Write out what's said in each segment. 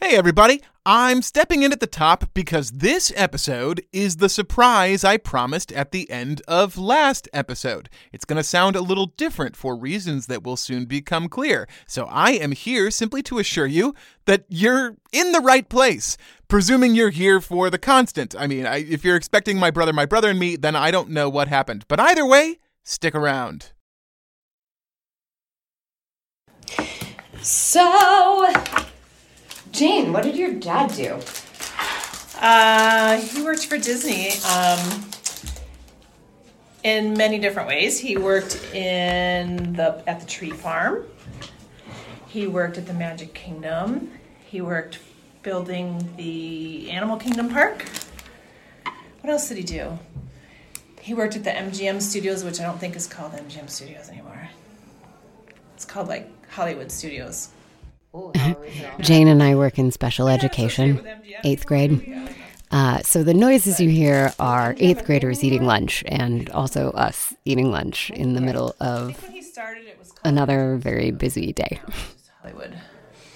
Hey everybody, I'm stepping in at the top because this episode is the surprise I promised at the end of last episode. It's going to sound a little different for reasons that will soon become clear. So I am here simply to assure you that you're in the right place, presuming you're here for The Constant. I mean, if you're expecting My Brother and Me, then I don't know what happened. But either way, stick around. So, Jane, what did your dad do? He worked for Disney in many different ways. He worked at the tree farm. He worked at the Magic Kingdom. He worked building the Animal Kingdom Park. What else did he do? He worked at the MGM Studios, which I don't think is called MGM Studios anymore. It's called like Hollywood Studios. Ooh, Jane and I work in special education, 8th grade. So the noises you hear are 8th graders eating lunch and also us eating lunch in the middle of another very busy day. Hollywood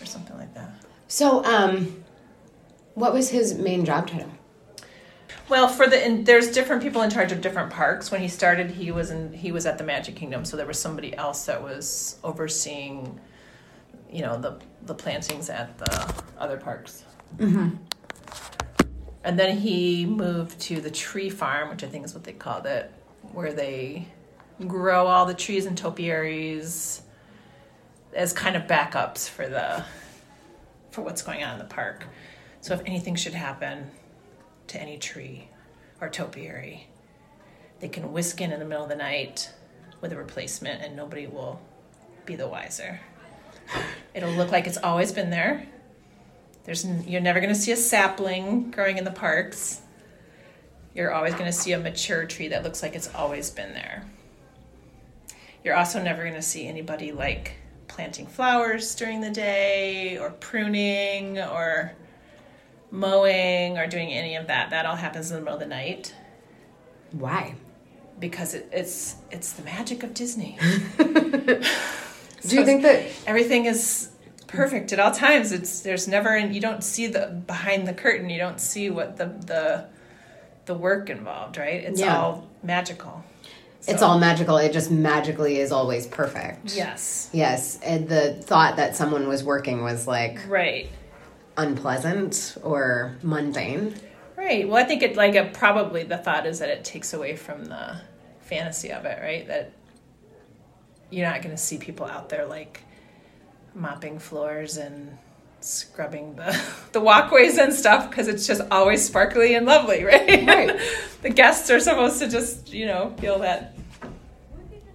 or something like that. So what was his main job title? Well, there's different people in charge of different parks. When he started, he was at the Magic Kingdom, so there was somebody else that was overseeing the plantings at the other parks. Mm-hmm. And then he moved to the tree farm, which I think is what they called it, where they grow all the trees and topiaries as kind of backups for what's going on in the park. So if anything should happen to any tree or topiary, they can whisk in the middle of the night with a replacement and nobody will be the wiser. It'll look like it's always been there. You're never going to see a sapling growing in the parks. You're always going to see a mature tree that looks like it's always been there. You're also never going to see anybody like planting flowers during the day or pruning or mowing or doing any of that. That all happens in the middle of the night. Why? Because it's the magic of Disney. Do you think that everything is perfect at all times? You don't see the behind the curtain. You don't see what the work involved, right? It's all magical. So. It's all magical. It just magically is always perfect. Yes. Yes, and the thought that someone was working was like unpleasant or mundane. Right. Well, I think probably the thought is that it takes away from the fantasy of it, right? That you're not going to see people out there like mopping floors and scrubbing the walkways and stuff because it's just always sparkly and lovely, right? Right. The guests are supposed to just, feel that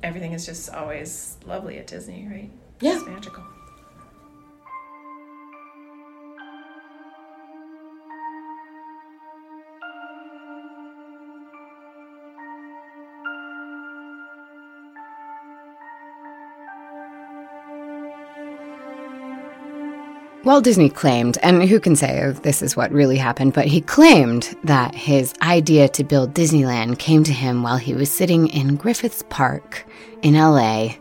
everything is just always lovely at Disney, right? Yeah. It's magical. Walt Disney claimed, and who can say this is what really happened, but he claimed that his idea to build Disneyland came to him while he was sitting in Griffith Park in LA,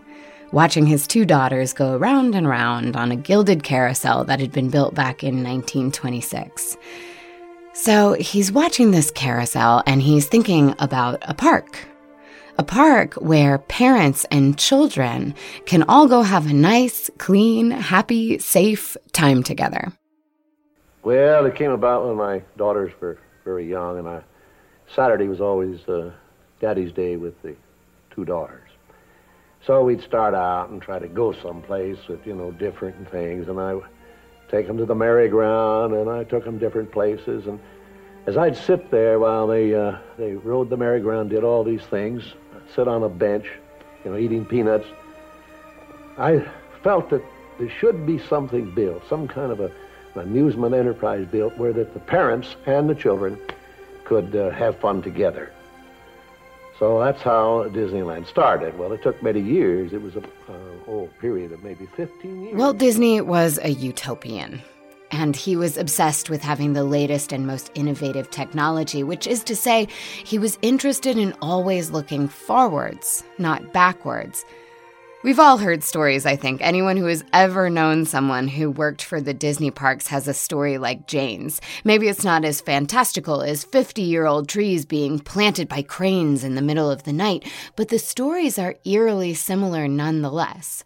watching his two daughters go round and round on a gilded carousel that had been built back in 1926. So he's watching this carousel and he's thinking about a park. A park where parents and children can all go have a nice, clean, happy, safe time together. Well, it came about when my daughters were very young, and Saturday was always Daddy's Day with the two daughters. So we'd start out and try to go someplace with, different things, and I'd take them to the merry-go-round, and I took them different places, and as I'd sit there while they rode the merry-go-round, did all these things, I'd sit on a bench, eating peanuts, I felt that there should be something built, some kind of an amusement enterprise built where that the parents and the children could have fun together. So that's how Disneyland started. Well, it took many years. It was a period of maybe 15 years. Walt Disney was a utopian, and he was obsessed with having the latest and most innovative technology, which is to say he was interested in always looking forwards, not backwards. We've all heard stories, I think. Anyone who has ever known someone who worked for the Disney parks has a story like Jane's. Maybe it's not as fantastical as 50-year-old trees being planted by cranes in the middle of the night, but the stories are eerily similar nonetheless.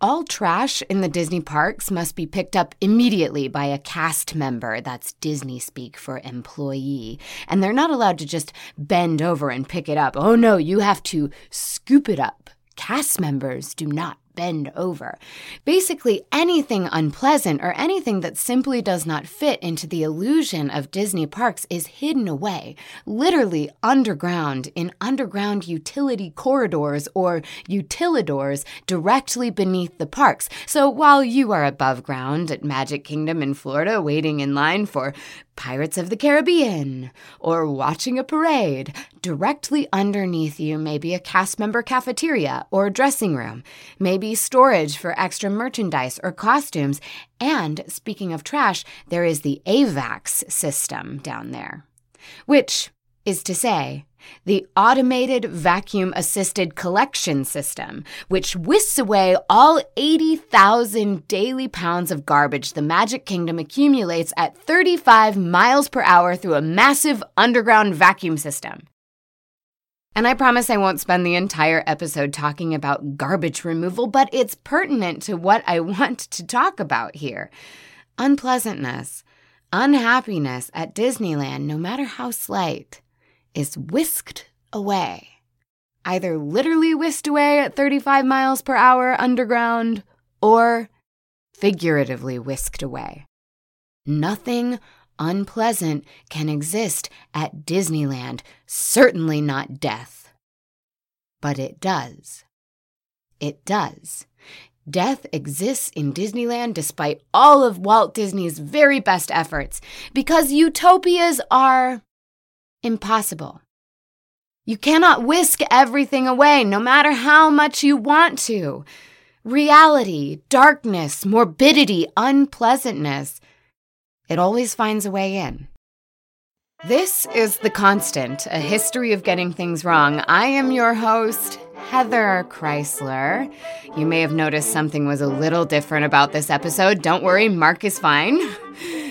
All trash in the Disney parks must be picked up immediately by a cast member. That's Disney speak for employee. And they're not allowed to just bend over and pick it up. Oh, no, you have to scoop it up. Cast members do not bend over. Basically, anything unpleasant or anything that simply does not fit into the illusion of Disney parks is hidden away, literally underground in underground utility corridors or utilidors directly beneath the parks. So while you are above ground at Magic Kingdom in Florida waiting in line for Pirates of the Caribbean or watching a parade, directly underneath you may be a cast member cafeteria or dressing room, maybe storage for extra merchandise or costumes, and speaking of trash, there is the AVAX system down there, which is to say the automated vacuum-assisted collection system, which whisks away all 80,000 daily pounds of garbage the Magic Kingdom accumulates at 35 miles per hour through a massive underground vacuum system. And I promise I won't spend the entire episode talking about garbage removal, but it's pertinent to what I want to talk about here. Unpleasantness, unhappiness at Disneyland, no matter how slight, is whisked away. Either literally whisked away at 35 miles per hour underground or figuratively whisked away. Nothing unpleasant can exist at Disneyland, certainly not death. But it does. It does. Death exists in Disneyland despite all of Walt Disney's very best efforts, because utopias are impossible. You cannot whisk everything away, no matter how much you want to. Reality, darkness, morbidity, unpleasantness, it always finds a way in. This is The Constant, a history of getting things wrong. I am your host, Heather Kreisler. You may have noticed something was a little different about this episode. Don't worry, Mark is fine.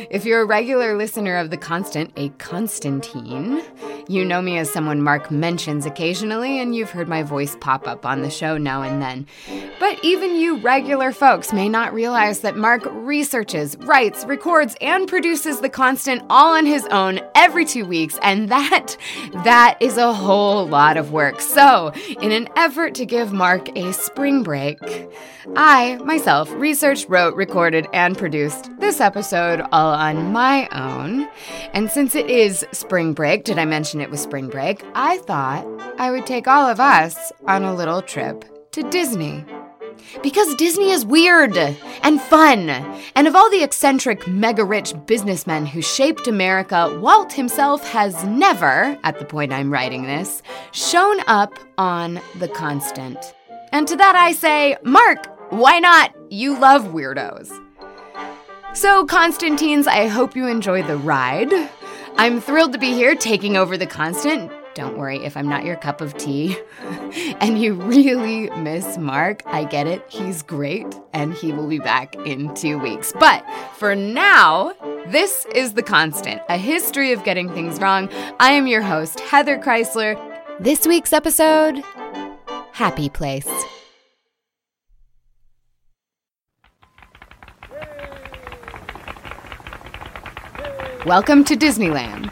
If you're a regular listener of The Constant, a Constantine, you know me as someone Mark mentions occasionally, and you've heard my voice pop up on the show now and then. But even you regular folks may not realize that Mark researches, writes, records, and produces The Constant all on his own every 2 weeks, and that is a whole lot of work. So, in an effort to give Mark a spring break, I, myself, researched, wrote, recorded, and produced this episode all on my own. And since it is spring break, did I mention it was spring break? I thought I would take all of us on a little trip to Disney. Because Disney is weird and fun, and of all the eccentric, mega-rich businessmen who shaped America, Walt himself has never, at the point I'm writing this, shown up on The Constant. And to that I say, Mark, why not? You love weirdos. So, Constantines, I hope you enjoy the ride. I'm thrilled to be here taking over The Constant. Don't worry if I'm not your cup of tea. And you really miss Mark. I get it. He's great. And he will be back in 2 weeks. But for now, this is The Constant, a history of getting things wrong. I am your host, Heather Kreisler. This week's episode, Happy Place. Welcome to Disneyland.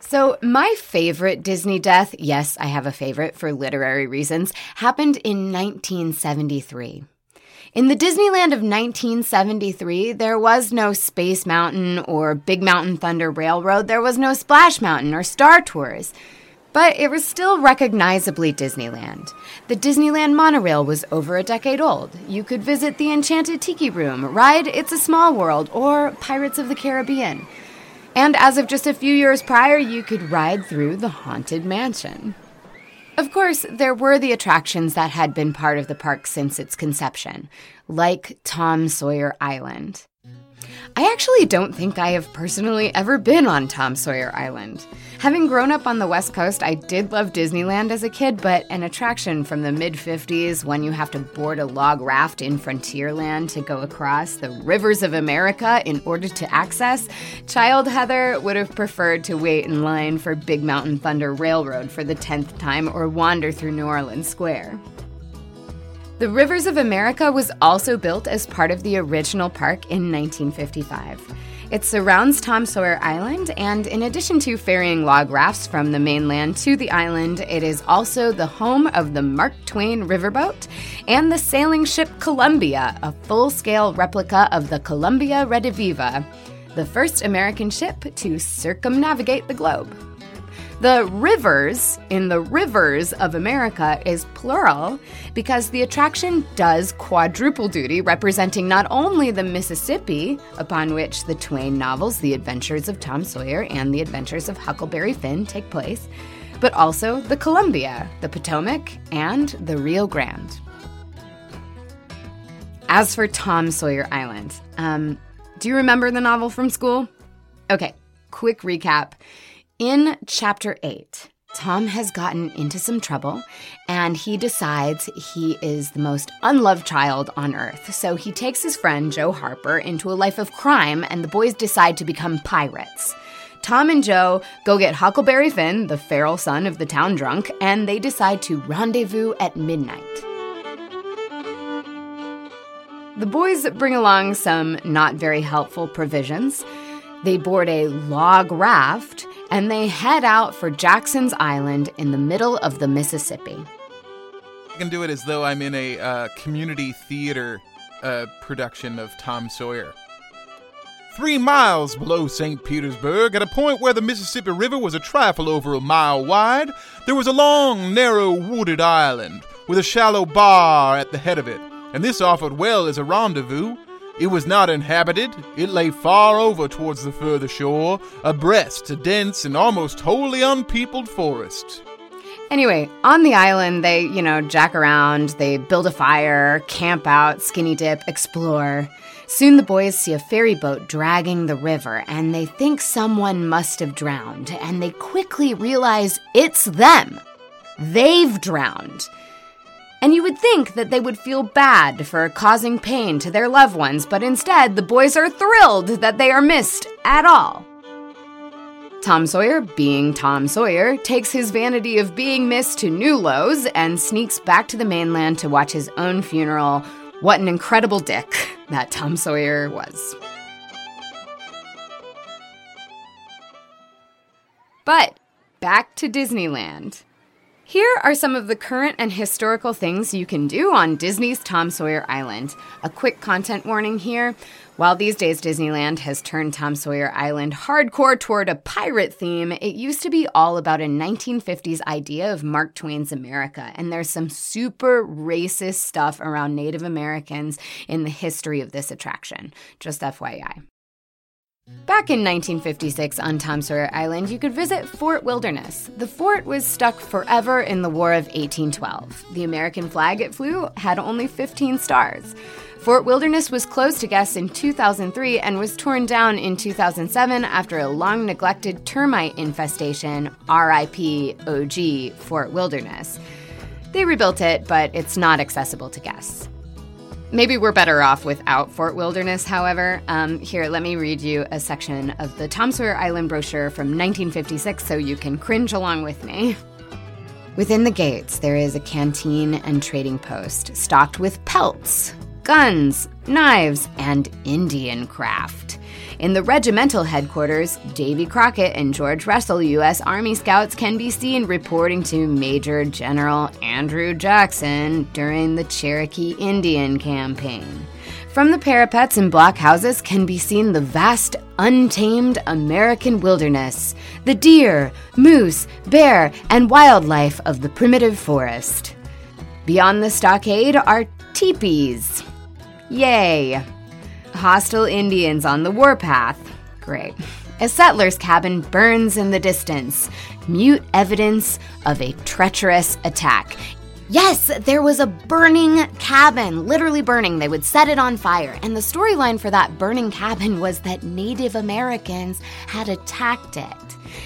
So my favorite Disney death, yes, I have a favorite for literary reasons, happened in 1973. In the Disneyland of 1973, there was no Space Mountain or Big Mountain Thunder Railroad. There was no Splash Mountain or Star Tours. But it was still recognizably Disneyland. The Disneyland monorail was over a decade old. You could visit the Enchanted Tiki Room, ride It's a Small World, or Pirates of the Caribbean. And as of just a few years prior, you could ride through the Haunted Mansion. Of course, there were the attractions that had been part of the park since its conception, like Tom Sawyer Island. I actually don't think I have personally ever been on Tom Sawyer Island. Having grown up on the West Coast, I did love Disneyland as a kid, but an attraction from the mid-'50s when you have to board a log raft in Frontierland to go across the Rivers of America in order to access, child Heather would have preferred to wait in line for Big Mountain Thunder Railroad for the 10th time or wander through New Orleans Square. The Rivers of America was also built as part of the original park in 1955. It surrounds Tom Sawyer Island, and in addition to ferrying log rafts from the mainland to the island, it is also the home of the Mark Twain Riverboat and the sailing ship Columbia, a full-scale replica of the Columbia Rediviva, the first American ship to circumnavigate the globe. The rivers in the Rivers of America is plural because the attraction does quadruple duty, representing not only the Mississippi, upon which the Twain novels The Adventures of Tom Sawyer and The Adventures of Huckleberry Finn take place, but also the Columbia, the Potomac, and the Rio Grande. As for Tom Sawyer Island, do you remember the novel from school? Okay, quick recap. In Chapter 8, Tom has gotten into some trouble, and he decides he is the most unloved child on Earth. So he takes his friend, Joe Harper, into a life of crime, and the boys decide to become pirates. Tom and Joe go get Huckleberry Finn, the feral son of the town drunk, and they decide to rendezvous at midnight. The boys bring along some not very helpful provisions. They board a log raft, and they head out for Jackson's Island in the middle of the Mississippi. I can do it as though I'm in a community theater production of Tom Sawyer. 3 miles below St. Petersburg, at a point where the Mississippi River was a trifle over a mile wide, there was a long, narrow, wooded island with a shallow bar at the head of it, and this offered well as a rendezvous. It was not inhabited. It lay far over towards the further shore, abreast a dense and almost wholly unpeopled forest. Anyway, on the island, they, jack around, they build a fire, camp out, skinny dip, explore. Soon the boys see a ferry boat dragging the river, and they think someone must have drowned, and they quickly realize it's them. They've drowned. And you would think that they would feel bad for causing pain to their loved ones, but instead, the boys are thrilled that they are missed at all. Tom Sawyer, being Tom Sawyer, takes his vanity of being missed to new lows and sneaks back to the mainland to watch his own funeral. What an incredible dick that Tom Sawyer was. But back to Disneyland. Here are some of the current and historical things you can do on Disney's Tom Sawyer Island. A quick content warning here. While these days Disneyland has turned Tom Sawyer Island hardcore toward a pirate theme, it used to be all about a 1950s idea of Mark Twain's America, and there's some super racist stuff around Native Americans in the history of this attraction. Just FYI. Back in 1956 on Tom Sawyer Island, you could visit Fort Wilderness. The fort was stuck forever in the War of 1812. The American flag it flew had only 15 stars. Fort Wilderness was closed to guests in 2003 and was torn down in 2007 after a long-neglected termite infestation, R.I.P. OG Fort Wilderness. They rebuilt it, but it's not accessible to guests. Maybe we're better off without Fort Wilderness, however. Here, let me read you a section of the Tom Sawyer Island brochure from 1956 so you can cringe along with me. Within the gates, there is a canteen and trading post stocked with pelts, guns, knives, and Indian craft. In the regimental headquarters, Davy Crockett and George Russell, U.S. Army Scouts, can be seen reporting to Major General Andrew Jackson during the Cherokee Indian Campaign. From the parapets and blockhouses can be seen the vast, untamed American wilderness, the deer, moose, bear, and wildlife of the primitive forest. Beyond the stockade are teepees. Yay! Hostile Indians on the warpath. Great. A settler's cabin burns in the distance. Mute evidence of a treacherous attack. Yes, there was a burning cabin, literally burning. They would set it on fire. And the storyline for that burning cabin was that Native Americans had attacked it.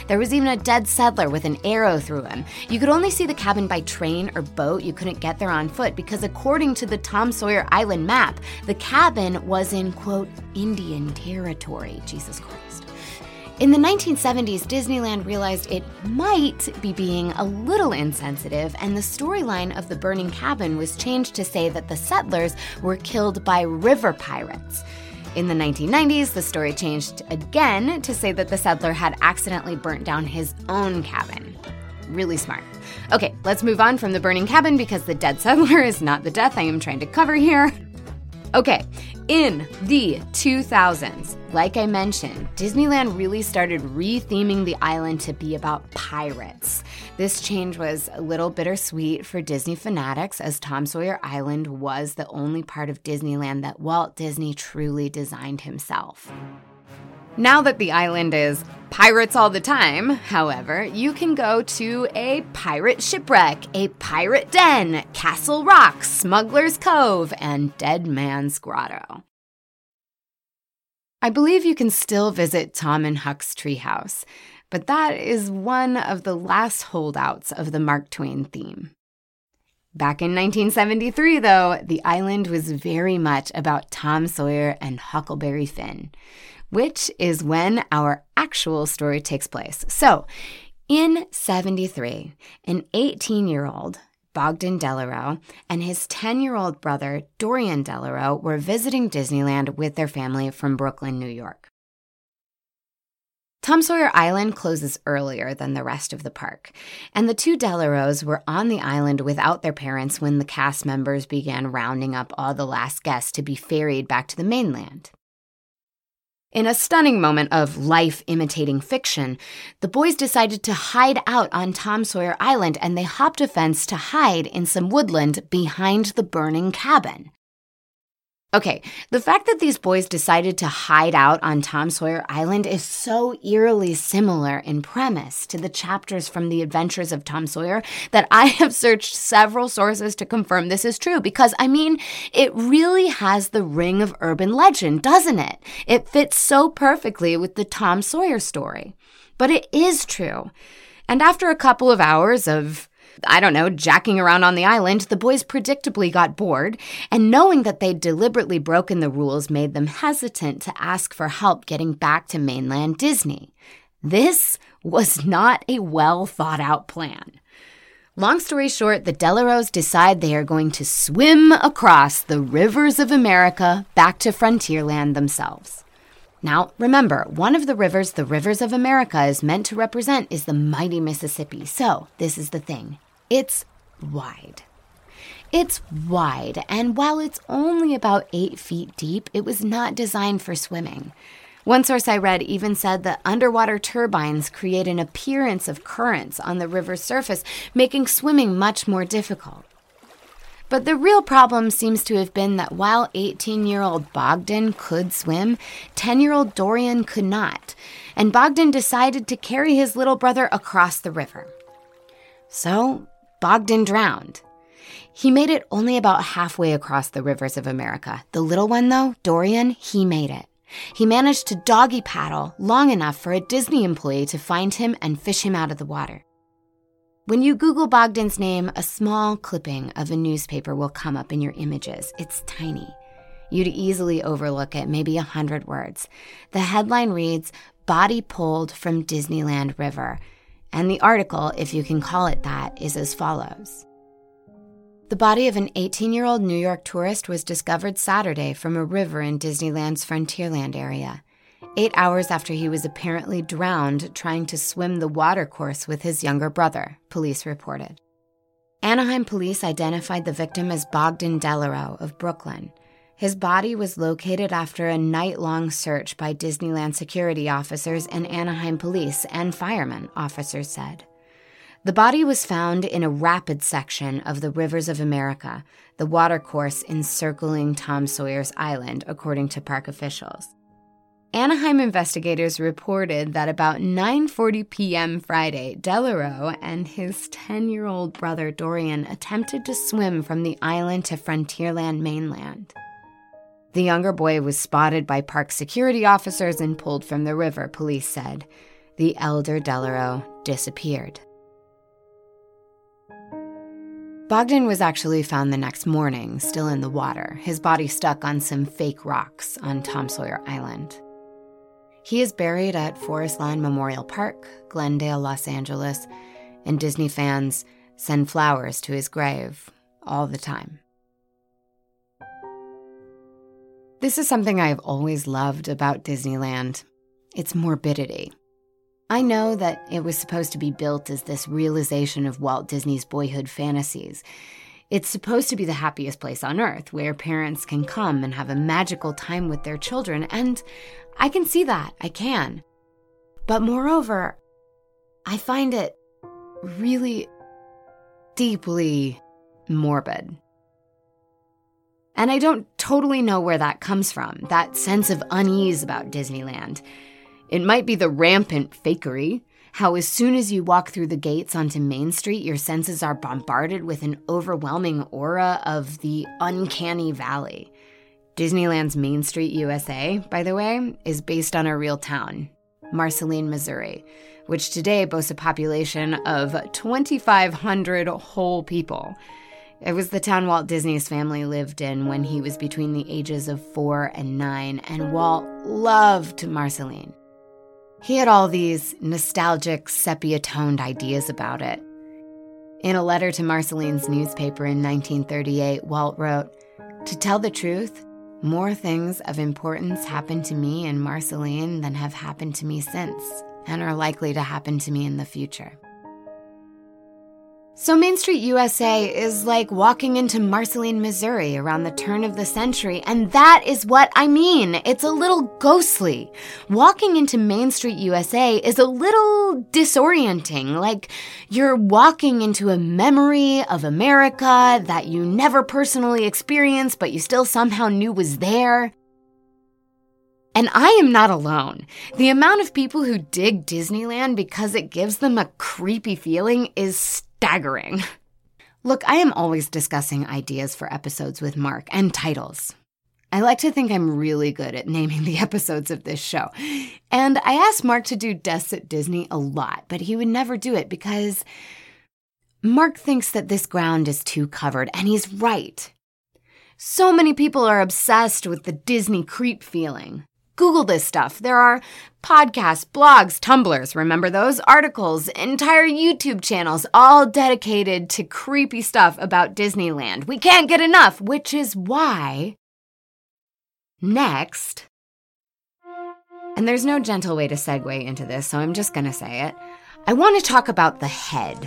There was even a dead settler with an arrow through him. You could only see the cabin by train or boat. You couldn't get there on foot because according to the Tom Sawyer Island map, the cabin was in, quote, Indian territory. Jesus Christ. In the 1970s, Disneyland realized it might be being a little insensitive, and the storyline of the burning cabin was changed to say that the settlers were killed by river pirates. In the 1990s, the story changed again to say that the settler had accidentally burnt down his own cabin. Really smart. Okay, let's move on from the burning cabin because the dead settler is not the death I am trying to cover here. Okay, in the 2000s, like I mentioned, Disneyland really started re-theming the island to be about pirates. This change was a little bittersweet for Disney fanatics, as Tom Sawyer Island was the only part of Disneyland that Walt Disney truly designed himself. Now that the island is pirates all the time, however, you can go to a pirate shipwreck, a pirate den, Castle Rock, Smuggler's Cove, and Dead Man's Grotto. I believe you can still visit Tom and Huck's treehouse, but that is one of the last holdouts of the Mark Twain theme. Back in 1973, though, the island was very much about Tom Sawyer and Huckleberry Finn, which is when our actual story takes place. So, in 73, an 18-year-old, Bogdan Delaro, and his 10-year-old brother, Dorian Delaro, were visiting Disneyland with their family from Brooklyn, New York. Tom Sawyer Island closes earlier than the rest of the park, and the two Delaros were on the island without their parents when the cast members began rounding up all the last guests to be ferried back to the mainland. In a stunning moment of life imitating fiction, the boys decided to hide out on Tom Sawyer Island, and they hopped a fence to hide in some woodland behind the burning cabin. Okay, the fact that these boys decided to hide out on Tom Sawyer Island is so eerily similar in premise to the chapters from The Adventures of Tom Sawyer that I have searched several sources to confirm this is true because, I mean, it really has the ring of urban legend, doesn't it? It fits so perfectly with the Tom Sawyer story. But it is true. And after a couple of hours of jacking around on the island, the boys predictably got bored, and knowing that they'd deliberately broken the rules made them hesitant to ask for help getting back to mainland Disney. This was not a well-thought-out plan. Long story short, the Delaros decide they are going to swim across the rivers of America back to Frontierland themselves. Now, remember, one of the Rivers of America is meant to represent is the mighty Mississippi. So, this is the thing. It's wide. And while it's only about 8 feet deep, it was not designed for swimming. One source I read even said that underwater turbines create an appearance of currents on the river's surface, making swimming much more difficult. But the real problem seems to have been that while 18-year-old Bogdan could swim, 10-year-old Dorian could not, and Bogdan decided to carry his little brother across the river. So Bogdan drowned. He made it only about halfway across the rivers of America. The little one, though, Dorian, he made it. He managed to doggy paddle long enough for a Disney employee to find him and fish him out of the water. When you Google Bogdan's name, a small clipping of a newspaper will come up in your images. It's tiny. You'd easily overlook it, maybe 100 words. The headline reads, "Body Pulled from Disneyland River." And the article, if you can call it that, is as follows. The body of an 18-year-old New York tourist was discovered Saturday from a river in Disneyland's Frontierland area, 8 hours after he was apparently drowned trying to swim the watercourse with his younger brother, police reported. Anaheim police identified the victim as Bogdan Delaro of Brooklyn. His body was located after a night-long search by Disneyland security officers and Anaheim police and firemen, officers said. The body was found in a rapid section of the Rivers of America, the watercourse encircling Tom Sawyer's Island, according to park officials. Anaheim investigators reported that about 9:40 p.m. Friday, Delaro and his 10-year-old brother Dorian attempted to swim from the island to Frontierland mainland. The younger boy was spotted by park security officers and pulled from the river, police said. The elder Delaro disappeared. Bogdan was actually found the next morning, still in the water, his body stuck on some fake rocks on Tom Sawyer Island. He is buried at Forest Lawn Memorial Park, Glendale, Los Angeles, and Disney fans send flowers to his grave all the time. This is something I have always loved about Disneyland. Its morbidity. I know that it was supposed to be built as this realization of Walt Disney's boyhood fantasies. It's supposed to be the happiest place on earth, where parents can come and have a magical time with their children, and I can see that. I can. But moreover, I find it really deeply morbid. And I don't totally know where that comes from, that sense of unease about Disneyland. It might be the rampant fakery, how as soon as you walk through the gates onto Main Street, your senses are bombarded with an overwhelming aura of the uncanny valley. Disneyland's Main Street USA, by the way, is based on a real town, Marceline, Missouri, which today boasts a population of 2,500 whole people. It was the town Walt Disney's family lived in when he was between the ages of 4 and 9, and Walt loved Marceline. He had all these nostalgic, sepia-toned ideas about it. In a letter to Marceline's newspaper in 1938, Walt wrote, "To tell the truth, more things of importance happened to me in Marceline than have happened to me since, and are likely to happen to me in the future." So Main Street USA is like walking into Marceline, Missouri around the turn of the century, and that is what I mean. It's a little ghostly. Walking into Main Street USA is a little disorienting, like you're walking into a memory of America that you never personally experienced, but you still somehow knew was there. And I am not alone. The amount of people who dig Disneyland because it gives them a creepy feeling is staggering. Look, I am always discussing ideas for episodes with Mark and titles. I like to think I'm really good at naming the episodes of this show. And I asked Mark to do Deaths at Disney a lot, but he would never do it because Mark thinks that this ground is too covered, and he's right. So many people are obsessed with the Disney creep feeling. Google this stuff. There are podcasts, blogs, Tumblrs, remember those? Articles, entire YouTube channels, all dedicated to creepy stuff about Disneyland. We can't get enough, which is why next, and there's no gentle way to segue into this, so I'm just going to say it, I want to talk about the head.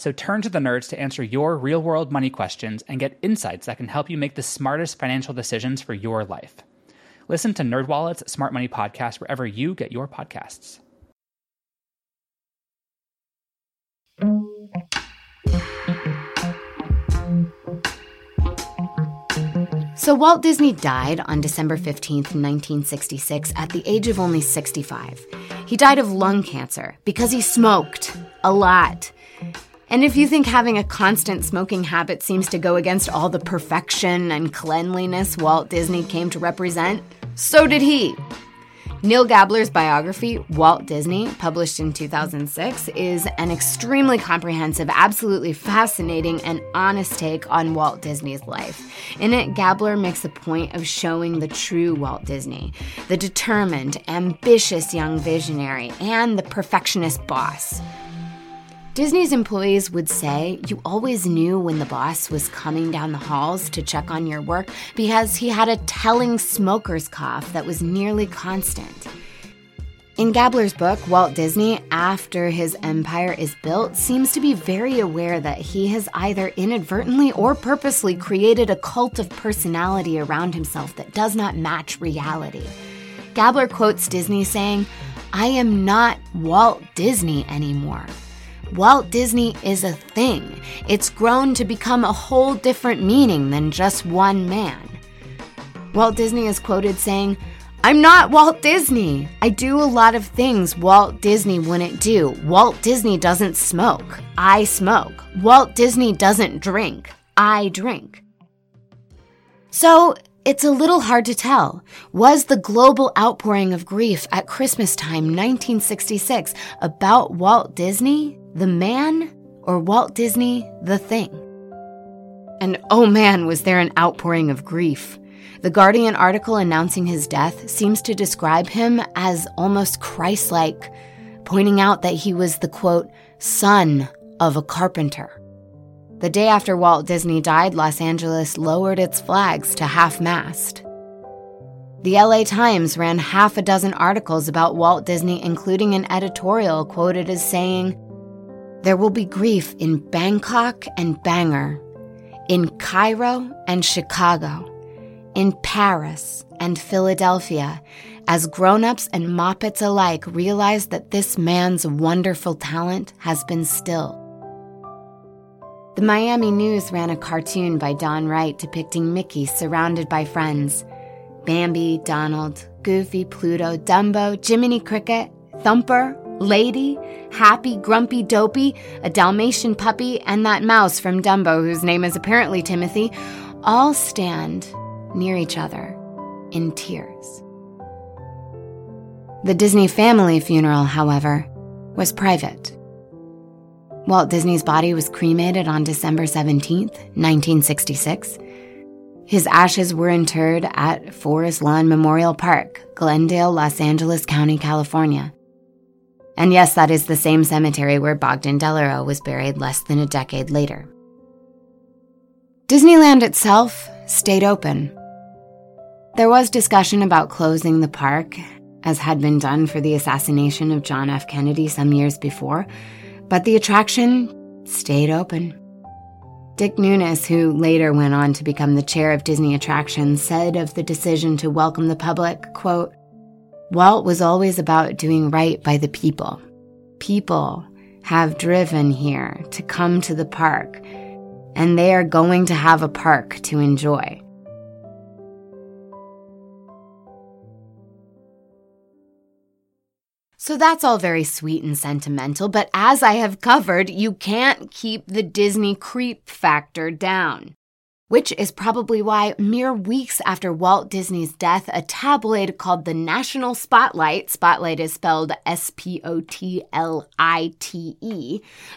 So turn to the nerds to answer your real-world money questions and get insights that can help you make the smartest financial decisions for your life. Listen to NerdWallet's Smart Money Podcast wherever you get your podcasts. So Walt Disney died on December 15th, 1966, at the age of only 65. He died of lung cancer because he smoked a lot. And if you think having a constant smoking habit seems to go against all the perfection and cleanliness Walt Disney came to represent, so did he. Neil Gabler's biography, Walt Disney, published in 2006, is an extremely comprehensive, absolutely fascinating, and honest take on Walt Disney's life. In it, Gabler makes a point of showing the true Walt Disney, the determined, ambitious young visionary, and the perfectionist boss. Disney's employees would say you always knew when the boss was coming down the halls to check on your work because he had a telling smoker's cough that was nearly constant. In Gabler's book, Walt Disney, after his empire is built, seems to be very aware that he has either inadvertently or purposely created a cult of personality around himself that does not match reality. Gabler quotes Disney saying, "I am not Walt Disney anymore. Walt Disney is a thing. It's grown to become a whole different meaning than just one man." Walt Disney is quoted saying, "I'm not Walt Disney. I do a lot of things Walt Disney wouldn't do. Walt Disney doesn't smoke. I smoke. Walt Disney doesn't drink. I drink." So it's a little hard to tell. Was the global outpouring of grief at Christmas time 1966 about Walt Disney, the man, or Walt Disney, the thing? And oh man, was there an outpouring of grief. The Guardian article announcing his death seems to describe him as almost Christ-like, pointing out that he was the, quote, son of a carpenter. The day after Walt Disney died, Los Angeles lowered its flags to half-mast. The LA Times ran half a dozen articles about Walt Disney, including an editorial quoted as saying, "There will be grief in Bangkok and Bangor, in Cairo and Chicago, in Paris and Philadelphia, as grown-ups and moppets alike realize that this man's wonderful talent has been stilled." The Miami News ran a cartoon by Don Wright depicting Mickey surrounded by friends: Bambi, Donald, Goofy, Pluto, Dumbo, Jiminy Cricket, Thumper, Lady, Happy, Grumpy, Dopey, a Dalmatian puppy, and that mouse from Dumbo, whose name is apparently Timothy, all stand near each other in tears. The Disney family funeral, however, was private. Walt Disney's body was cremated on December 17, 1966. His ashes were interred at Forest Lawn Memorial Park, Glendale, Los Angeles County, California. And yes, that is the same cemetery where Bogdan Delaro was buried less than a decade later. Disneyland itself stayed open. There was discussion about closing the park, as had been done for the assassination of John F. Kennedy some years before, but the attraction stayed open. Dick Nunes, who later went on to become the chair of Disney Attractions, said of the decision to welcome the public, quote, "Walt was always about doing right by the people. People have driven here to come to the park, and they are going to have a park to enjoy." So that's all very sweet and sentimental, but as I have covered, you can't keep the Disney creep factor down, which is probably why mere weeks after Walt Disney's death, a tabloid called the National Spotlight, Spotlight is spelled S-P-O-T-L-I-T-E,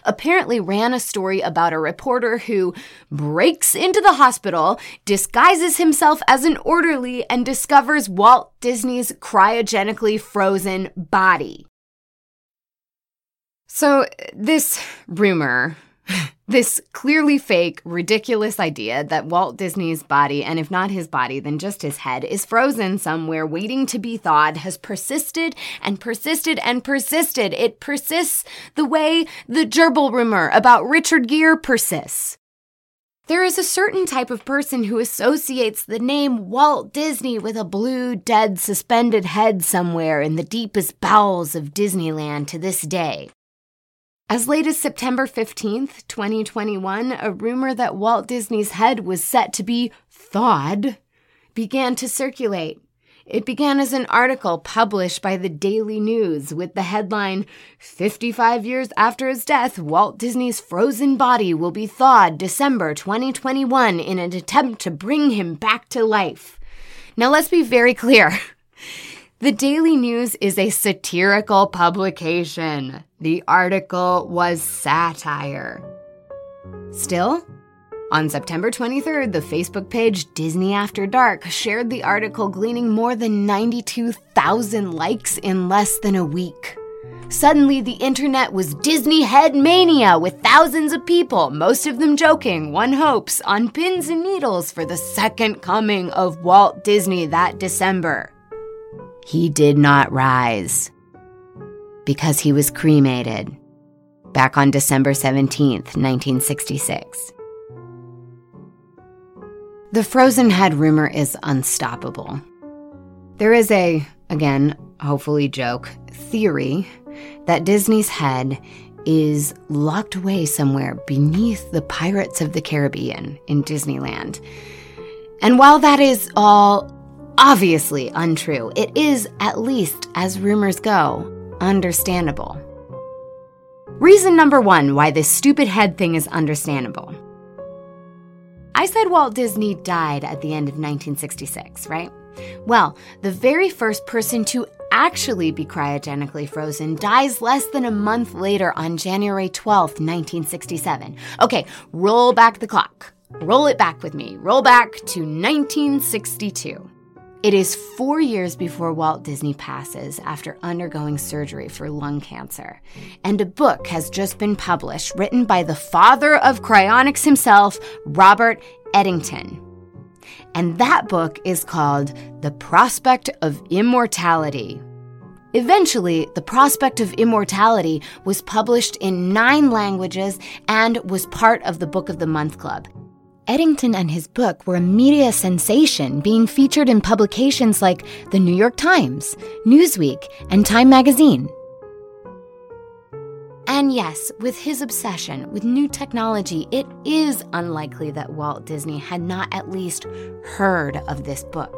apparently ran a story about a reporter who breaks into the hospital, disguises himself as an orderly, and discovers Walt Disney's cryogenically frozen body. So this rumor... this clearly fake, ridiculous idea that Walt Disney's body, and if not his body, then just his head, is frozen somewhere waiting to be thawed has persisted and persisted and persisted. It persists the way the gerbil rumor about Richard Gere persists. There is a certain type of person who associates the name Walt Disney with a blue, dead, suspended head somewhere in the deepest bowels of Disneyland to this day. As late as September 15, 2021, a rumor that Walt Disney's head was set to be thawed began to circulate. It began as an article published by the Daily News with the headline, 55 years after his death, Walt Disney's frozen body will be thawed December 2021 in an attempt to bring him back to life. Now let's be very clear. The Daily News is a satirical publication. The article was satire. Still, on September 23rd, the Facebook page Disney After Dark shared the article, gleaning more than 92,000 likes in less than a week. Suddenly, the internet was Disney head mania with thousands of people, most of them joking, one hopes, on pins and needles for the second coming of Walt Disney that December. He did not rise because he was cremated back on December 17th, 1966. The frozen head rumor is unstoppable. There is a, again, hopefully joke, theory that Disney's head is locked away somewhere beneath the Pirates of the Caribbean in Disneyland. And while that is all obviously untrue, it is, at least as rumors go, understandable. Reason number one why this stupid head thing is understandable. I said Walt Disney died at the end of 1966, right? Well, the very first person to actually be cryogenically frozen dies less than a month later on January 12th, 1967. Okay, roll back the clock. Roll it back with me. Roll back to 1962. It is 4 years before Walt Disney passes after undergoing surgery for lung cancer. And a book has just been published, written by the father of cryonics himself, Robert Eddington. And that book is called The Prospect of Immortality. Eventually, The Prospect of Immortality was published in 9 languages and was part of the Book of the Month Club. Eddington and his book were a media sensation, being featured in publications like The New York Times, Newsweek, and Time magazine. And yes, with his obsession with new technology, it is unlikely that Walt Disney had not at least heard of this book.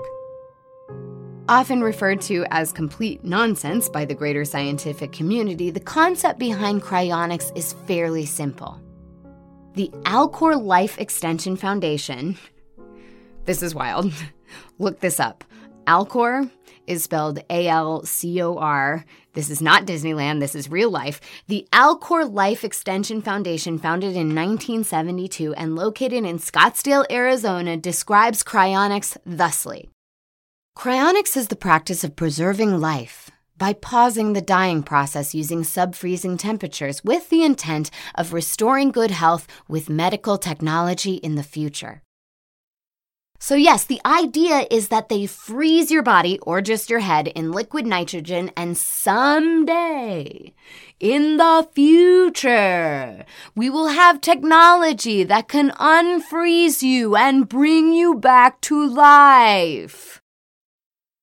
Often referred to as complete nonsense by the greater scientific community, the concept behind cryonics is fairly simple. The Alcor Life Extension Foundation, this is wild, look this up, Alcor is spelled A-L-C-O-R. This is not Disneyland. This is real life. The Alcor Life Extension Foundation, founded in 1972 and located in Scottsdale, Arizona, describes cryonics thusly. Cryonics is the practice of preserving life by pausing the dying process using sub-freezing temperatures with the intent of restoring good health with medical technology in the future. So yes, the idea is that they freeze your body or just your head in liquid nitrogen, and someday, in the future, we will have technology that can unfreeze you and bring you back to life.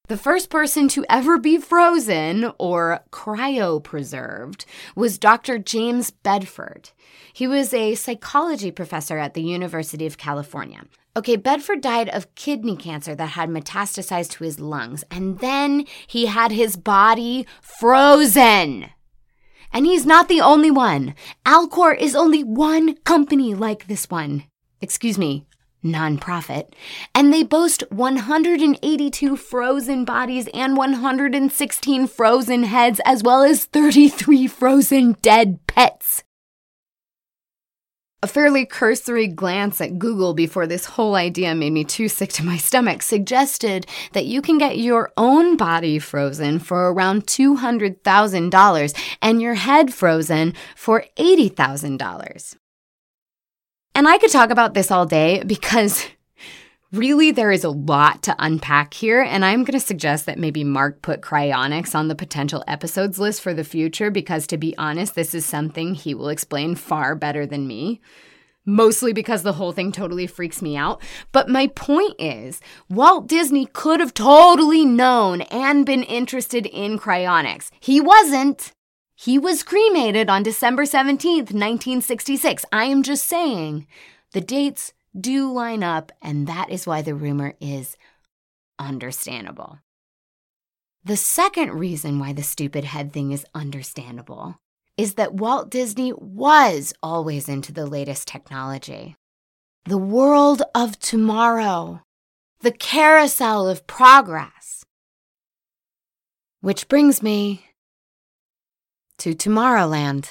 The first person to ever be frozen, or cryopreserved, was Dr. James Bedford. He was a psychology professor at the University of California. Okay, Bedford died of kidney cancer that had metastasized to his lungs, and then he had his body frozen. And he's not the only one. Alcor is only one company like this one. Excuse me. Nonprofit, and they boast 182 frozen bodies and 116 frozen heads, as well as 33 frozen dead pets. A fairly cursory glance at Google before this whole idea made me too sick to my stomach suggested that you can get your own body frozen for around $200,000 and your head frozen for $80,000. And I could talk about this all day because really there is a lot to unpack here, and I'm going to suggest that maybe Mark put cryonics on the potential episodes list for the future because, to be honest, this is something he will explain far better than me, mostly because the whole thing totally freaks me out. But my point is, Walt Disney could have totally known and been interested in cryonics. He wasn't. He was cremated on December 17th, 1966. I am just saying, the dates do line up, and that is why the rumor is understandable. The second reason why the stupid head thing is understandable is that Walt Disney was always into the latest technology. The world of tomorrow. The carousel of progress. Which brings me to Tomorrowland.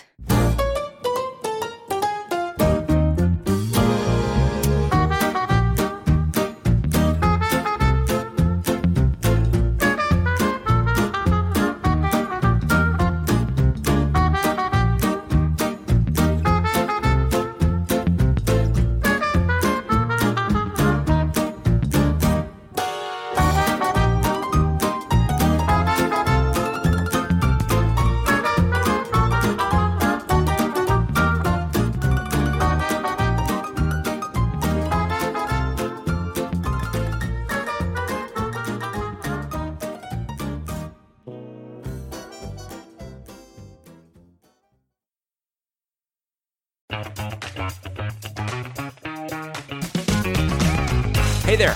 Hey there,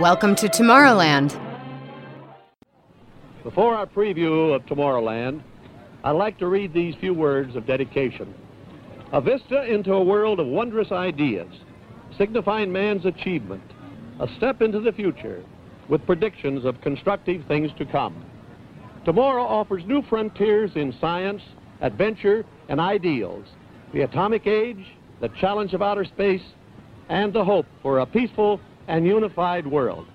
Welcome to Tomorrowland. Before our preview of Tomorrowland, I'd like to read these few words of dedication. A vista into a world of wondrous ideas, signifying man's achievement, a step into the future with predictions of constructive things to come. Tomorrow offers new frontiers in science, adventure, and ideals, the atomic age, the challenge of outer space, and the hope for a peaceful and unified world.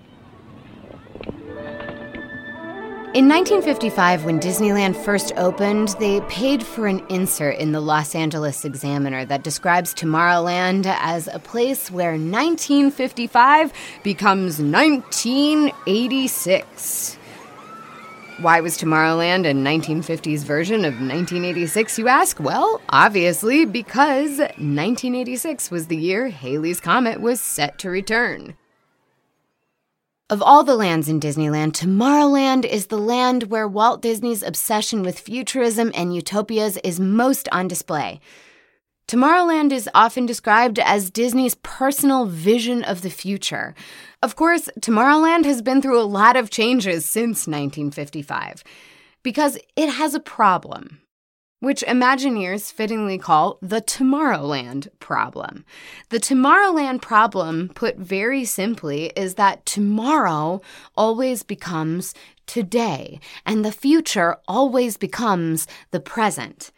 In 1955, when Disneyland first opened, they paid for an insert in the Los Angeles Examiner that describes Tomorrowland as a place where 1955 becomes 1986. Why was Tomorrowland a 1950s version of 1986, you ask? Well, obviously, because 1986 was the year Halley's Comet was set to return. Of all the lands in Disneyland, Tomorrowland is the land where Walt Disney's obsession with futurism and utopias is most on display. Tomorrowland is often described as Disney's personal vision of the future. Of course, Tomorrowland has been through a lot of changes since 1955, because it has a problem, which Imagineers fittingly call the Tomorrowland problem. The Tomorrowland problem, put very simply, is that tomorrow always becomes today, and the future always becomes the present.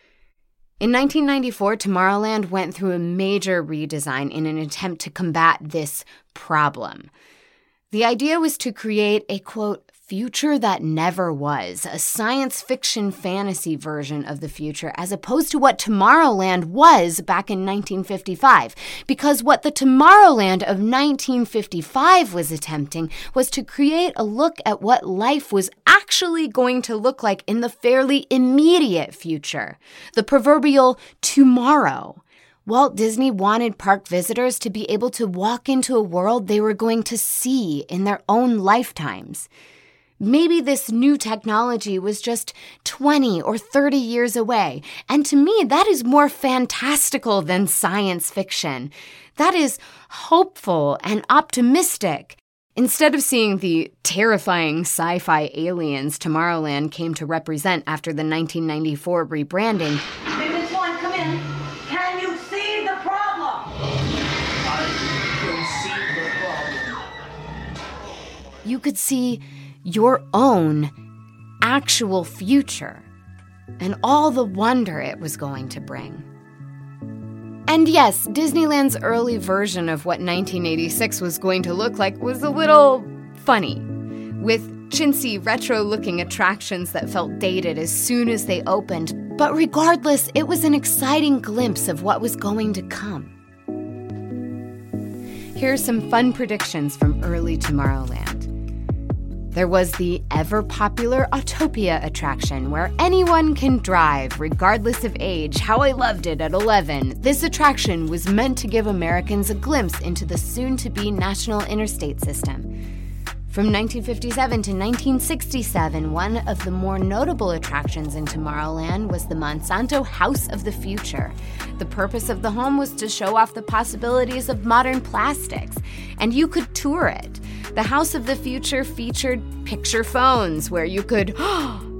In 1994, Tomorrowland went through a major redesign in an attempt to combat this problem. The idea was to create a, quote, future that never was, a science fiction fantasy version of the future, as opposed to what Tomorrowland was back in 1955. Because what the Tomorrowland of 1955 was attempting was to create a look at what life was actually going to look like in the fairly immediate future, the proverbial tomorrow. Walt Disney wanted park visitors to be able to walk into a world they were going to see in their own lifetimes. Maybe this new technology was just 20 or 30 years away, and to me, that is more fantastical than science fiction. That is hopeful and optimistic. Instead of seeing the terrifying sci-fi aliens Tomorrowland came to represent after the 1994 rebranding, Miss Swan, come in. you could see your own actual future and all the wonder it was going to bring. And yes, Disneyland's early version of what 1986 was going to look like was a little funny, with chintzy, retro-looking attractions that felt dated as soon as they opened. But regardless, it was an exciting glimpse of what was going to come. Here are some fun predictions from early Tomorrowland. There was the ever-popular Autopia attraction, where anyone can drive, regardless of age. How I loved it at 11. This attraction was meant to give Americans a glimpse into the soon-to-be national interstate system. From 1957 to 1967, one of the more notable attractions in Tomorrowland was the Monsanto House of the Future. The purpose of the home was to show off the possibilities of modern plastics, and you could tour it. The House of the Future featured picture phones where you could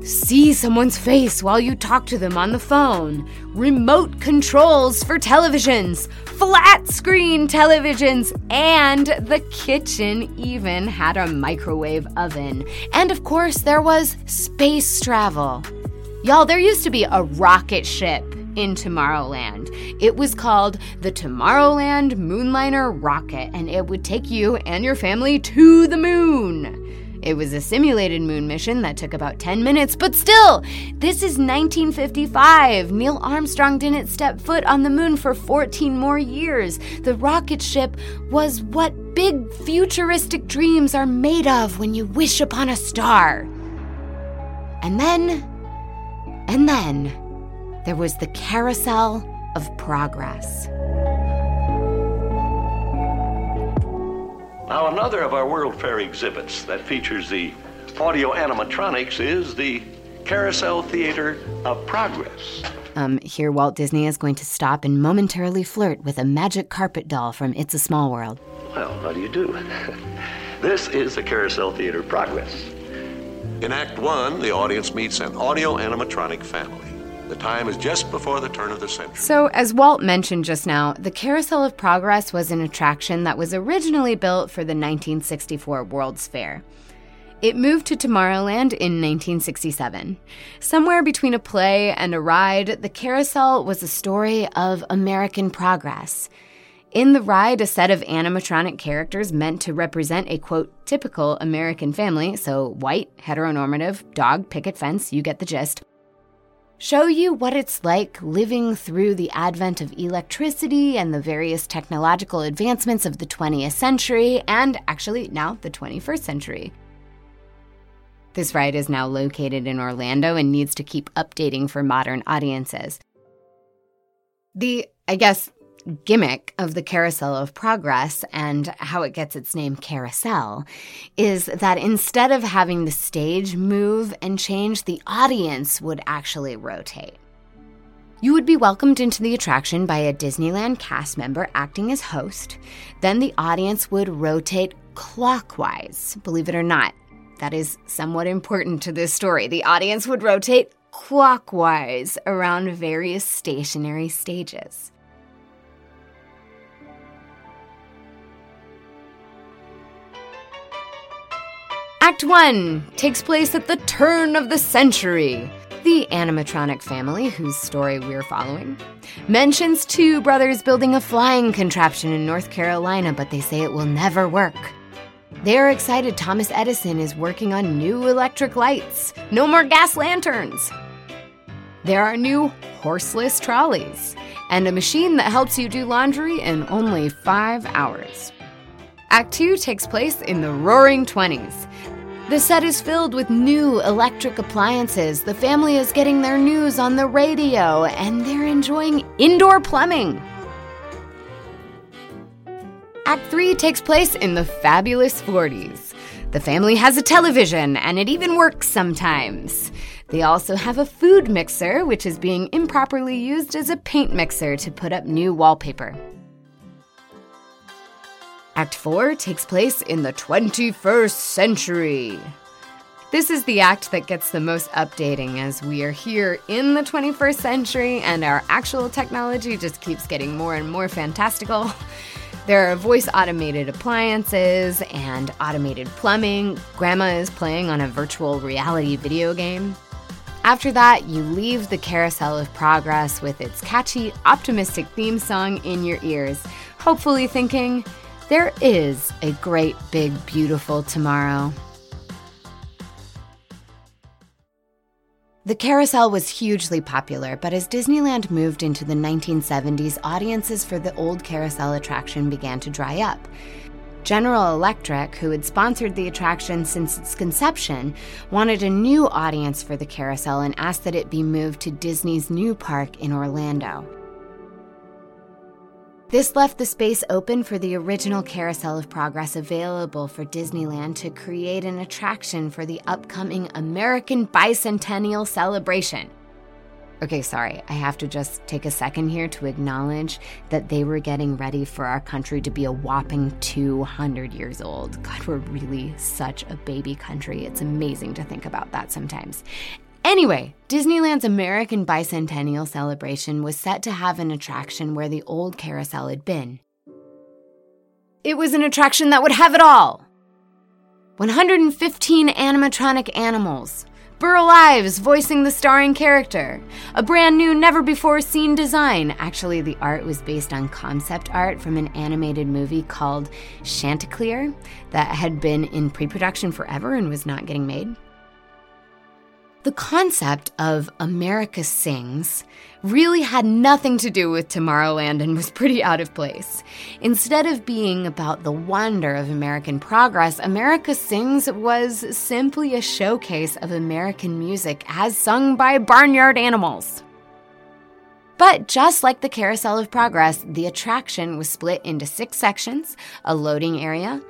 see someone's face while you talk to them on the phone, remote controls for televisions, flat screen televisions, and the kitchen even had a microwave oven. And of course, there was space travel. Y'all, there used to be a rocket ship in Tomorrowland. It was called the Tomorrowland Moonliner Rocket, and it would take you and your family to the moon. It was a simulated moon mission that took about 10 minutes, but still, this is 1955. Neil Armstrong didn't step foot on the moon for 14 more years. The rocket ship was what big futuristic dreams are made of when you wish upon a star. And then, there was the Carousel of Progress. Now, another of our World Fair exhibits that features the audio animatronics is the Carousel Theater of Progress. Here, Walt Disney is going to stop and momentarily flirt with a magic carpet doll from It's a Small World. Well, how do you do? This is the Carousel Theater of Progress. In Act One, the audience meets an audio animatronic family. The time is just before the turn of the century. So, as Walt mentioned just now, the Carousel of Progress was an attraction that was originally built for the 1964 World's Fair. It moved to Tomorrowland in 1967. Somewhere between a play and a ride, the carousel was a story of American progress. In the ride, a set of animatronic characters meant to represent a, quote, typical American family, so white, heteronormative, dog, picket fence, you get the gist, show you what it's like living through the advent of electricity and the various technological advancements of the 20th century, and actually now the 21st century. This ride is now located in Orlando and needs to keep updating for modern audiences. The, I guess, gimmick of the Carousel of Progress and how it gets its name Carousel is that instead of having the stage move and change, the audience would actually rotate. You would be welcomed into the attraction by a Disneyland cast member acting as host. Then the audience would rotate clockwise, believe it or not. That is somewhat important to this story. The audience would rotate clockwise around various stationary stages. Act 1 takes place at the turn of the century. The animatronic family, whose story we're following, mentions two brothers building a flying contraption in North Carolina, but they say it will never work. They're excited Thomas Edison is working on new electric lights. No more gas lanterns. There are new horseless trolleys and a machine that helps you do laundry in only 5 hours. Act 2 takes place in the Roaring '20s. The set is filled with new electric appliances, the family is getting their news on the radio, and they're enjoying indoor plumbing. Act 3 takes place in the fabulous '40s. The family has a television, and it even works sometimes. They also have a food mixer, which is being improperly used as a paint mixer to put up new wallpaper. Act 4 takes place in the 21st century. This is the act that gets the most updating, as we are here in the 21st century and our actual technology just keeps getting more and more fantastical. There are voice-automated appliances and automated plumbing. Grandma is playing on a virtual reality video game. After that, you leave the Carousel of Progress with its catchy, optimistic theme song in your ears, hopefully thinking, there is a great, big, beautiful tomorrow. The carousel was hugely popular, but as Disneyland moved into the 1970s, audiences for the old carousel attraction began to dry up. General Electric, who had sponsored the attraction since its conception, wanted a new audience for the carousel and asked that it be moved to Disney's new park in Orlando. This left the space open for the original Carousel of Progress available for Disneyland to create an attraction for the upcoming American Bicentennial Celebration. Okay, sorry, I have to just take a second here to acknowledge that they were getting ready for our country to be a whopping 200 years old. God, we're really such a baby country. It's amazing to think about that sometimes. Anyway, Disneyland's American Bicentennial Celebration was set to have an attraction where the old carousel had been. It was an attraction that would have it all. 115 animatronic animals, Burl Ives voicing the starring character, a brand new, never-before-seen design. Actually, the art was based on concept art from an animated movie called Chanticleer that had been in pre-production forever and was not getting made. The concept of America Sings really had nothing to do with Tomorrowland and was pretty out of place. Instead of being about the wonder of American progress, America Sings was simply a showcase of American music as sung by barnyard animals. But just like the Carousel of Progress, the attraction was split into 6 sections, a loading area,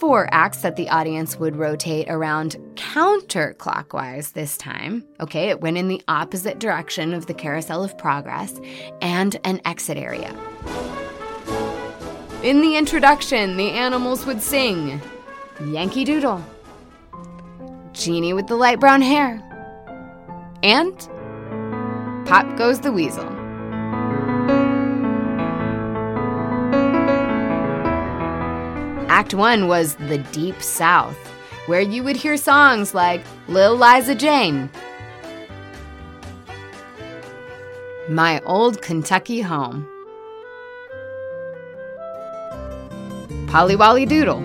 4 acts that the audience would rotate around counterclockwise this time. Okay, it went in the opposite direction of the Carousel of Progress, and an exit area. In the introduction, the animals would sing, Yankee Doodle, Genie with the light brown hair, and Pop Goes the Weasel. Act 1 was the Deep South, where you would hear songs like Lil' Liza Jane, My Old Kentucky Home, Polly Wally Doodle,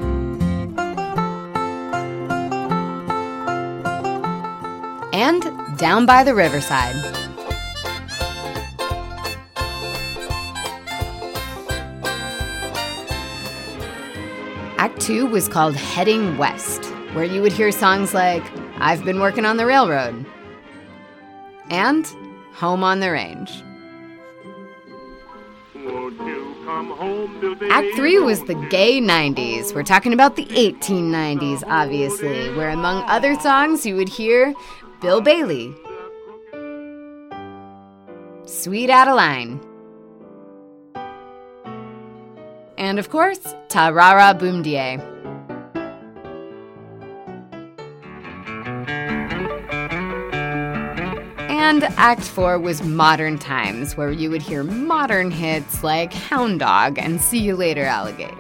and Down by the Riverside. Act 2 was called Heading West, where you would hear songs like I've Been Working on the Railroad and Home on the Range. Act 3 was the Gay 90s. We're talking about the 1890s, obviously, where among other songs you would hear Bill Bailey, Sweet Adeline, and of course, Ta-ra-ra Boomdier. And Act 4 was Modern Times, where you would hear modern hits like Hound Dog and See You Later, Alligator.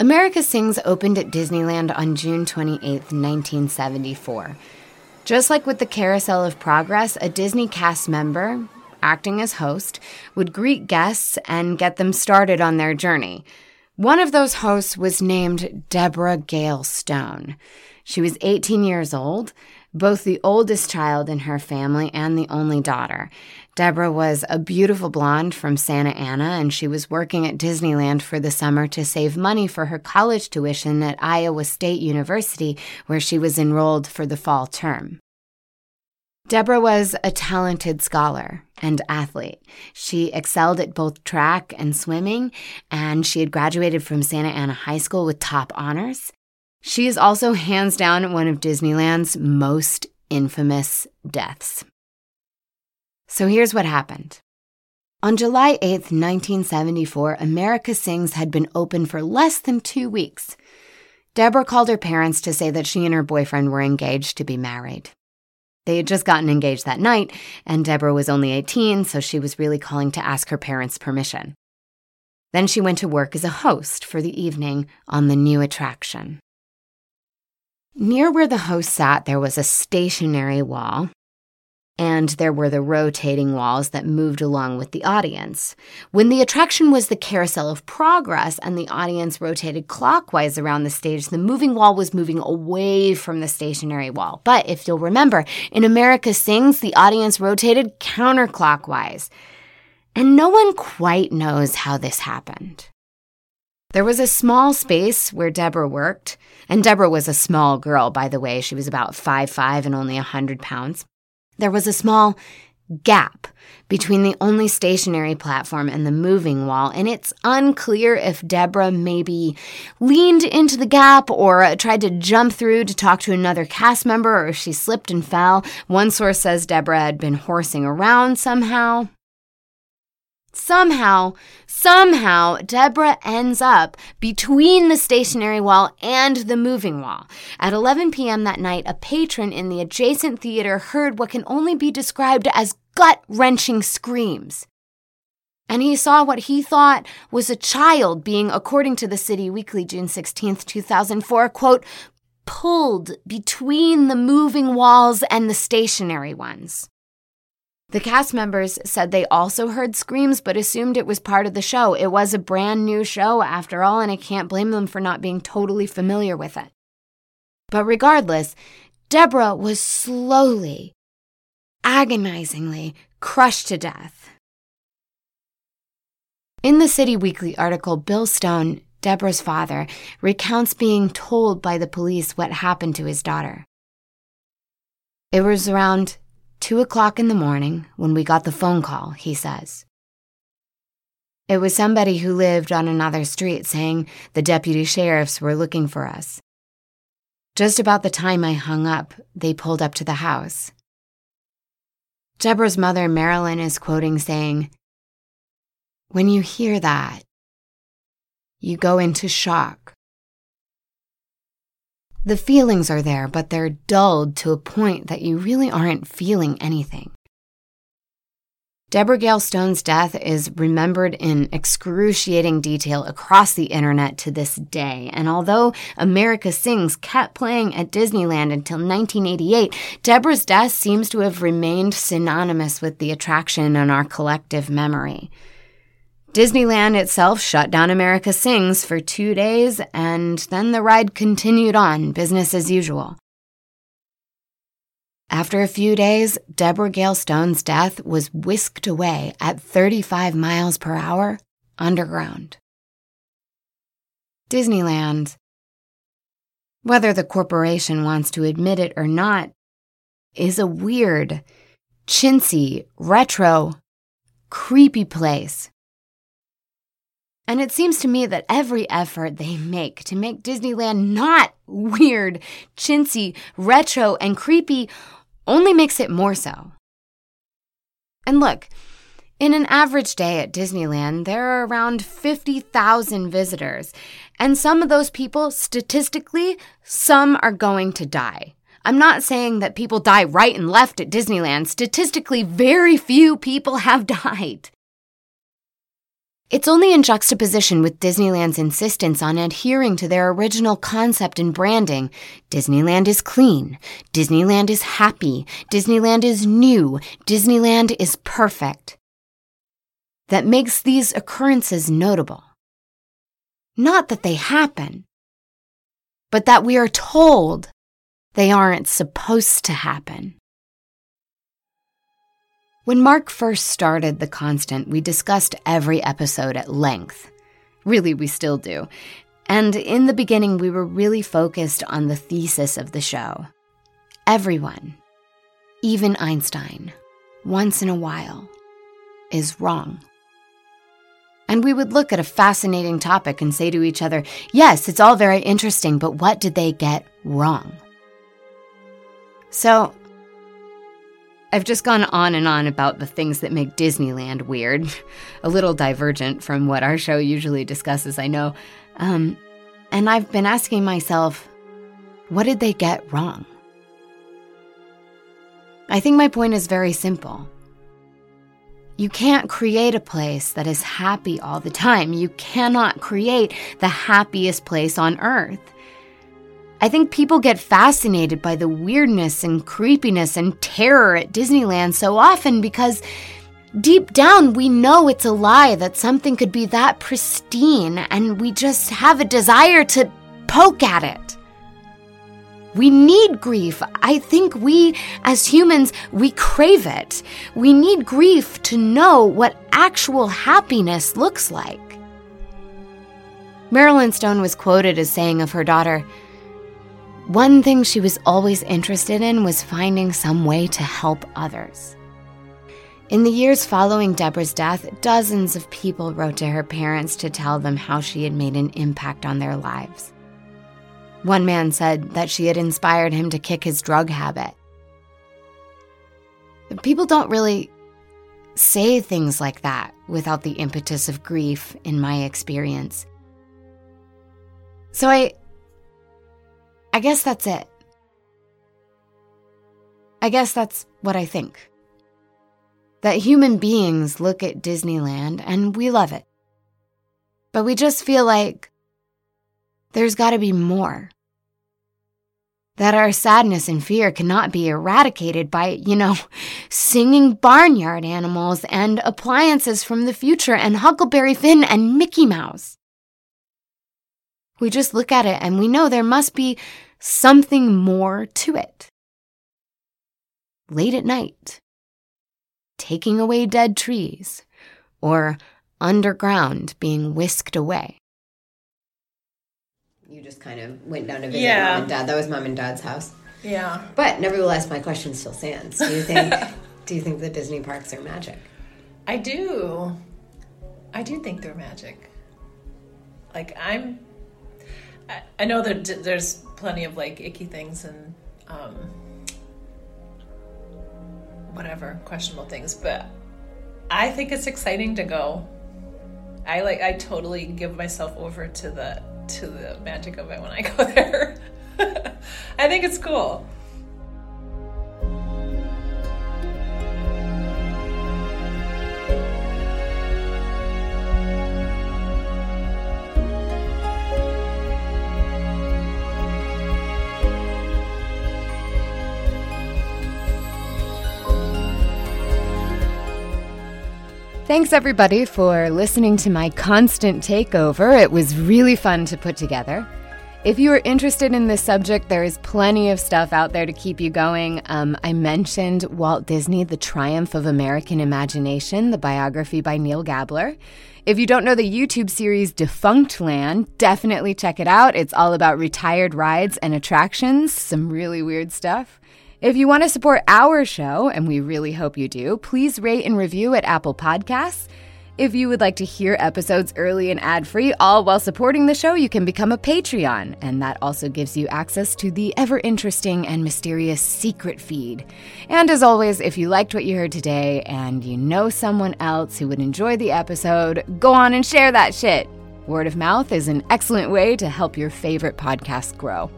America Sings opened at Disneyland on June 28, 1974. Just like with the Carousel of Progress, a Disney cast member, acting as host, would greet guests and get them started on their journey. One of those hosts was named Deborah Gale Stone. She was 18 years old, both the oldest child in her family and the only daughter. Deborah was a beautiful blonde from Santa Ana, and she was working at Disneyland for the summer to save money for her college tuition at Iowa State University, where she was enrolled for the fall term. Deborah was a talented scholar and athlete. She excelled at both track and swimming, and she had graduated from Santa Ana High School with top honors. She is also hands down one of Disneyland's most infamous deaths. So here's what happened. On July 8, 1974, America Sings had been open for less than 2 weeks. Deborah called her parents to say that she and her boyfriend were engaged to be married. They had just gotten engaged that night, and Deborah was only 18, so she was really calling to ask her parents' permission. Then she went to work as a host for the evening on the new attraction. Near where the host sat, there was a stationary wall, and there were the rotating walls that moved along with the audience. When the attraction was the Carousel of Progress and the audience rotated clockwise around the stage, the moving wall was moving away from the stationary wall. But if you'll remember, in America Sings, the audience rotated counterclockwise. And no one quite knows how this happened. There was a small space where Deborah worked, and Deborah was a small girl, by the way. She was about 5'5" and only 100 pounds. There was a small gap between the only stationary platform and the moving wall, and it's unclear if Deborah maybe leaned into the gap or tried to jump through to talk to another cast member, or if she slipped and fell. One source says Deborah had been horsing around somehow. Somehow, Deborah ends up between the stationary wall and the moving wall. At 11 p.m. that night, a patron in the adjacent theater heard what can only be described as gut-wrenching screams. And he saw what he thought was a child being, according to the City Weekly, June 16, 2004, quote, pulled between the moving walls and the stationary ones. The cast members said they also heard screams but assumed it was part of the show. It was a brand new show after all, and I can't blame them for not being totally familiar with it. But regardless, Deborah was slowly, agonizingly crushed to death. In the City Weekly article, Bill Stone, Deborah's father, recounts being told by the police what happened to his daughter. It was around 2 o'clock in the morning when we got the phone call, he says. It was somebody who lived on another street saying the deputy sheriffs were looking for us. Just about the time I hung up, they pulled up to the house. Deborah's mother, Marilyn, is quoting saying, "When you hear that, you go into shock. The feelings are there, but they're dulled to a point that you really aren't feeling anything." Deborah Gale Stone's death is remembered in excruciating detail across the internet to this day, and although America Sings kept playing at Disneyland until 1988, Deborah's death seems to have remained synonymous with the attraction in our collective memory. Disneyland itself shut down America Sings for 2 days, and then the ride continued on, business as usual. After a few days, Deborah Gale Stone's death was whisked away at 35 miles per hour underground. Disneyland, whether the corporation wants to admit it or not, is a weird, chintzy, retro, creepy place. And it seems to me that every effort they make to make Disneyland not weird, chintzy, retro, and creepy only makes it more so. And look, in an average day at Disneyland, there are around 50,000 visitors. And some of those people, statistically, some are going to die. I'm not saying that people die right and left at Disneyland. Statistically, very few people have died. It's only in juxtaposition with Disneyland's insistence on adhering to their original concept and branding. Disneyland is clean. Disneyland is happy. Disneyland is new. Disneyland is perfect. That makes these occurrences notable. Not that they happen, but that we are told they aren't supposed to happen. When Mark first started The Constant, we discussed every episode at length. Really, we still do. And in the beginning, we were really focused on the thesis of the show. Everyone, even Einstein, once in a while, is wrong. And we would look at a fascinating topic and say to each other, yes, it's all very interesting, but what did they get wrong? So, I've just gone on and on about the things that make Disneyland weird. A little divergent from what our show usually discusses, I know. And I've been asking myself, what did they get wrong? I think my point is very simple. You can't create a place that is happy all the time. You cannot create the happiest place on earth. I think people get fascinated by the weirdness and creepiness and terror at Disneyland so often because deep down we know it's a lie that something could be that pristine, and we just have a desire to poke at it. We need grief. I think we, as humans, we crave it. We need grief to know what actual happiness looks like. Marilyn Stone was quoted as saying of her daughter, "One thing she was always interested in was finding some way to help others." In the years following Deborah's death, dozens of people wrote to her parents to tell them how she had made an impact on their lives. One man said that she had inspired him to kick his drug habit. People don't really say things like that without the impetus of grief, in my experience. So I guess that's it. I guess that's what I think. That human beings look at Disneyland and we love it. But we just feel like there's got to be more. That our sadness and fear cannot be eradicated by, singing barnyard animals and appliances from the future and Huckleberry Finn and Mickey Mouse. We just look at it and we know there must be something more to it. Late at night, taking away dead trees, or underground being whisked away. You just kind of went down to visit Mom and Dad. That was Mom and Dad's house. Yeah. But nevertheless, my question still stands. Do you think the Disney parks are magic? I do. I do think they're magic. Like, I'm... I know there's plenty of like icky things and whatever questionable things, but I think it's exciting to go. I totally give myself over to the magic of it when I go there. I think it's cool. Thanks, everybody, for listening to my constant takeover. It was really fun to put together. If you are interested in this subject, there is plenty of stuff out there to keep you going. I mentioned Walt Disney, The Triumph of American Imagination, the biography by Neil Gabler. If you don't know the YouTube series Defunctland, definitely check it out. It's all about retired rides and attractions, some really weird stuff. If you want to support our show, and we really hope you do, please rate and review at Apple Podcasts. If you would like to hear episodes early and ad-free, all while supporting the show, you can become a Patreon, and that also gives you access to the ever-interesting and mysterious secret feed. And as always, if you liked what you heard today and you know someone else who would enjoy the episode, go on and share that shit. Word of mouth is an excellent way to help your favorite podcast grow.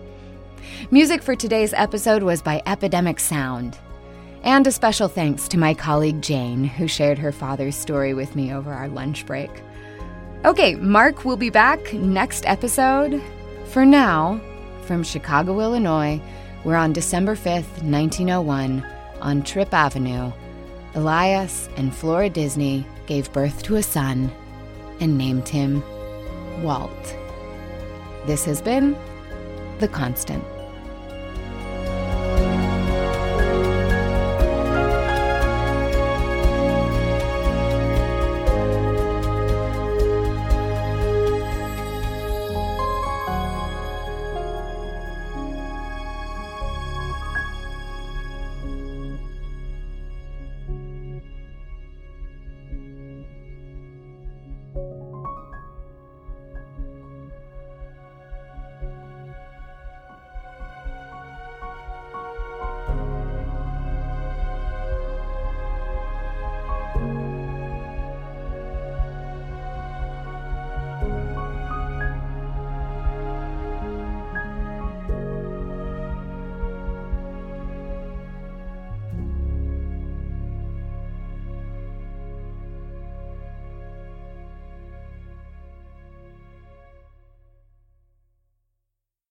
Music for today's episode was by Epidemic Sound. And a special thanks to my colleague Jane, who shared her father's story with me over our lunch break. Okay, Mark will be back next episode. For now, from Chicago, Illinois, we're on December 5th, 1901, on Tripp Avenue. Elias and Flora Disney gave birth to a son and named him Walt. This has been The Constant.